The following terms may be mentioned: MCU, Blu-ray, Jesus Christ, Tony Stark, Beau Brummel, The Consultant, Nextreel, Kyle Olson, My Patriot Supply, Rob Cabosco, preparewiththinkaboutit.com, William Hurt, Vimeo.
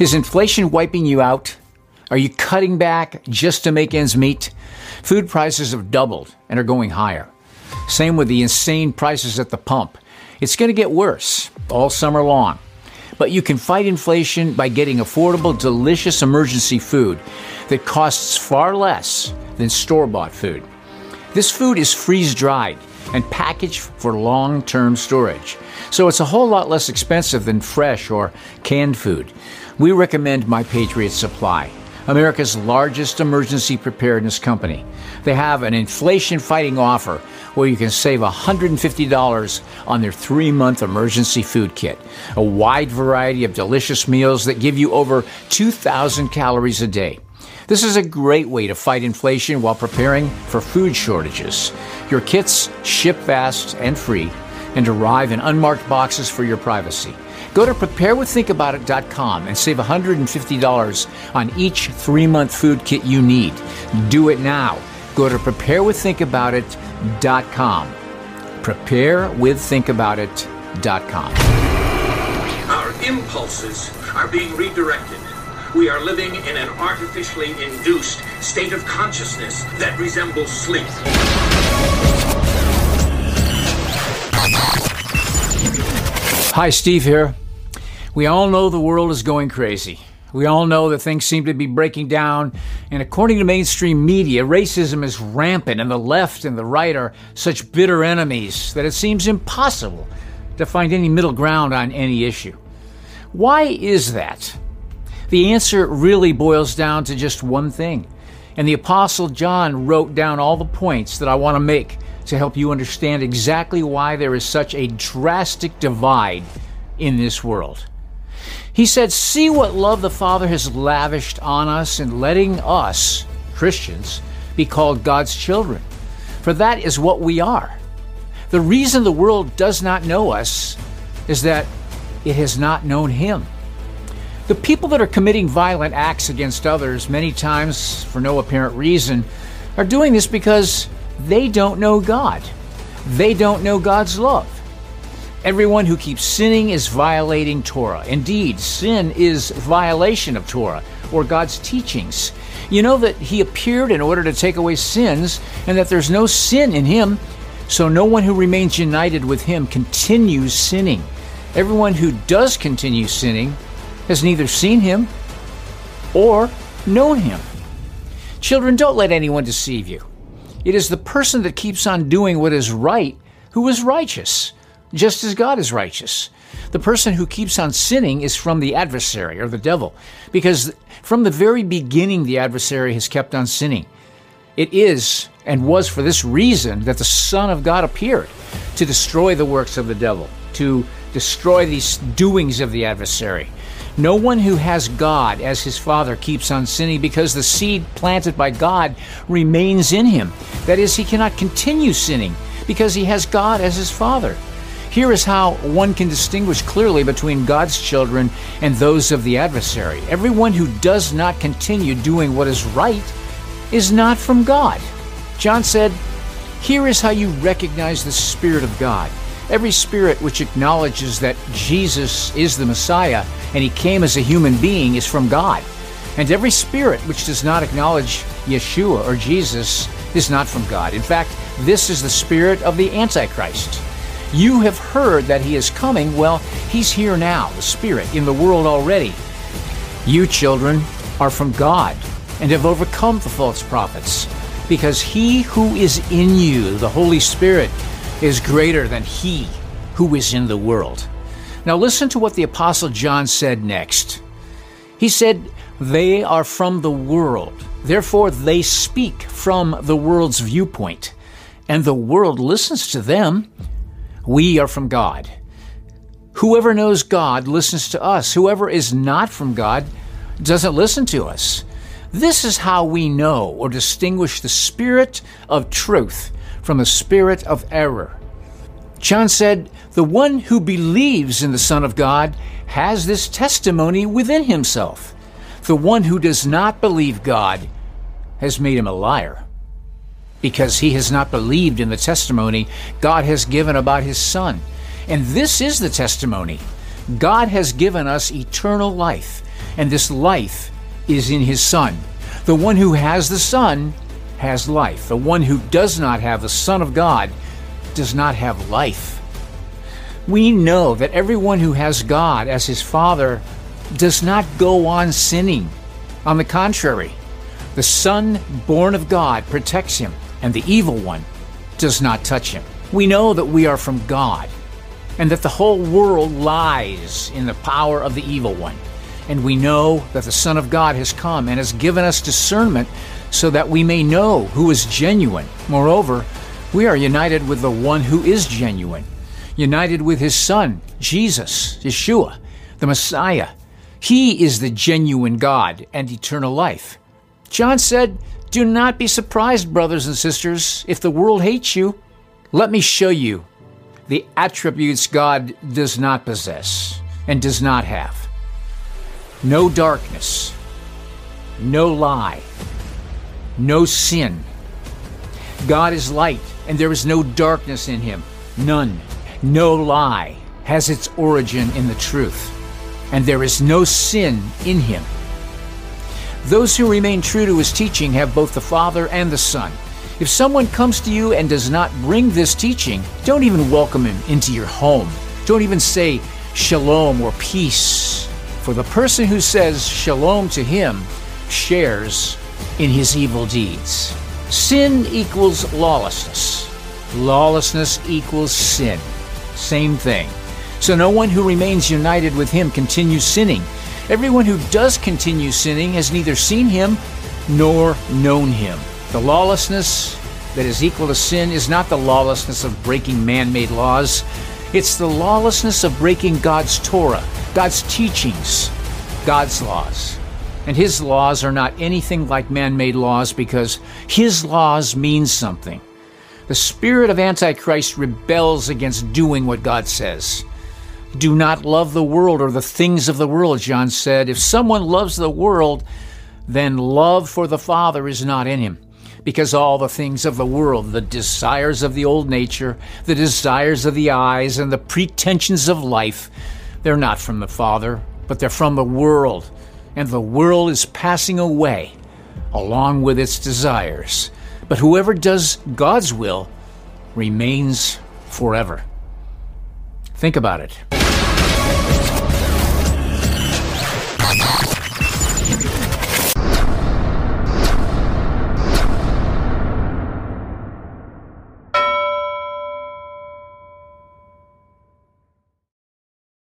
Is inflation wiping you out? Are you cutting back just to make ends meet? Food prices have doubled and are going higher. Same with the insane prices at the pump. It's going to get worse all summer long. But you can fight inflation by getting affordable, delicious emergency food that costs far less than store-bought food. This food is freeze-dried and packaged for long-term storage. So it's a whole lot less expensive than fresh or canned food. We recommend My Patriot Supply, America's largest emergency preparedness company. They have an inflation-fighting offer where you can save $150 on their 3-month emergency food kit, a wide variety of delicious meals that give you over 2,000 calories a day. This is a great way to fight inflation while preparing for food shortages. Your kits ship fast and free and arrive in unmarked boxes for your privacy. Go to preparewiththinkaboutit.com and save $150 on each 3-month food kit you need. Do it now. Go to preparewiththinkaboutit.com. Preparewiththinkaboutit.com. Our impulses are being redirected. We are living in an artificially induced state of consciousness that resembles sleep. Hi, Steve here. We all know the world is going crazy. We all know that things seem to be breaking down, and according to mainstream media, racism is rampant, and the left and the right are such bitter enemies that it seems impossible to find any middle ground on any issue. Why is that? The answer really boils down to just one thing, and the Apostle John wrote down all the points that I want to make to help you understand exactly why there is such a drastic divide in this world. He said, "See what love the Father has lavished on us in letting us, Christians, be called God's children. For that is what we are." The reason the world does not know us is that it has not known Him. The people that are committing violent acts against others, many times for no apparent reason, are doing this because they don't know God. They don't know God's love. Everyone who keeps sinning is violating Torah. Indeed, sin is violation of Torah, or God's teachings. You know that He appeared in order to take away sins, and that there's no sin in Him, so no one who remains united with Him continues sinning. Everyone who does continue sinning has neither seen Him or known Him. Children, don't let anyone deceive you. It is the person that keeps on doing what is right who is righteous, just as God is righteous. The person who keeps on sinning is from the adversary, or the devil, because from the very beginning the adversary has kept on sinning. It is and was for this reason that the Son of God appeared, to destroy the works of the devil, to destroy these doings of the adversary. No one who has God as his Father keeps on sinning, because the seed planted by God remains in him. That is, he cannot continue sinning because he has God as his Father. Here is how one can distinguish clearly between God's children and those of the adversary. Everyone who does not continue doing what is right is not from God. John said, "Here is how you recognize the Spirit of God. Every spirit which acknowledges that Jesus is the Messiah and He came as a human being is from God. And every spirit which does not acknowledge Yeshua or Jesus is not from God. In fact, this is the spirit of the Antichrist. You have heard that he is coming. Well, he's here now, the Spirit, in the world already. You, children, are from God and have overcome the false prophets, because he who is in you, the Holy Spirit, is greater than he who is in the world." Now listen to what the Apostle John said next. He said, "They are from the world. Therefore, they speak from the world's viewpoint, and the world listens to them. We are from God. Whoever knows God listens to us. Whoever is not from God doesn't listen to us. This is how we know or distinguish the spirit of truth from the spirit of error." John said, "The one who believes in the Son of God has this testimony within himself. The one who does not believe God has made him a liar, because he has not believed in the testimony God has given about His Son. And this is the testimony: God has given us eternal life, and this life is in his Son. The one who has the Son has life. The one who does not have the Son of God does not have life. We know that everyone who has God as his Father does not go on sinning. On the contrary, the Son born of God protects him, and the evil one does not touch him. We know that we are from God, and that the whole world lies in the power of the evil one. And we know that the Son of God has come and has given us discernment so that we may know who is genuine. Moreover, we are united with the one who is genuine, united with his Son, Jesus, Yeshua, the Messiah. He is the genuine God and eternal life. John said, "Do not be surprised, brothers and sisters, if the world hates you. Let me show you the attributes God does not possess and does not have. No darkness, no lie, no sin. God is light, and there is no darkness in him, none. No lie has its origin in the truth, and there is no sin in him." Those who remain true to his teaching have both the Father and the Son. If someone comes to you and does not bring this teaching, don't even welcome him into your home. Don't even say shalom or peace, for the person who says shalom to him shares in his evil deeds. Sin equals lawlessness. Lawlessness equals sin. Same thing. So no one who remains united with him continues sinning. Everyone who does continue sinning has neither seen him nor known him. The lawlessness that is equal to sin is not the lawlessness of breaking man-made laws. It's the lawlessness of breaking God's Torah, God's teachings, God's laws. And his laws are not anything like man-made laws, because his laws mean something. The spirit of Antichrist rebels against doing what God says. Do not love the world or the things of the world, John said. If someone loves the world, then love for the Father is not in him, because all the things of the world, the desires of the old nature, the desires of the eyes, and the pretensions of life, they're not from the Father, but they're from the world. And the world is passing away along with its desires. But whoever does God's will remains forever. Think about it.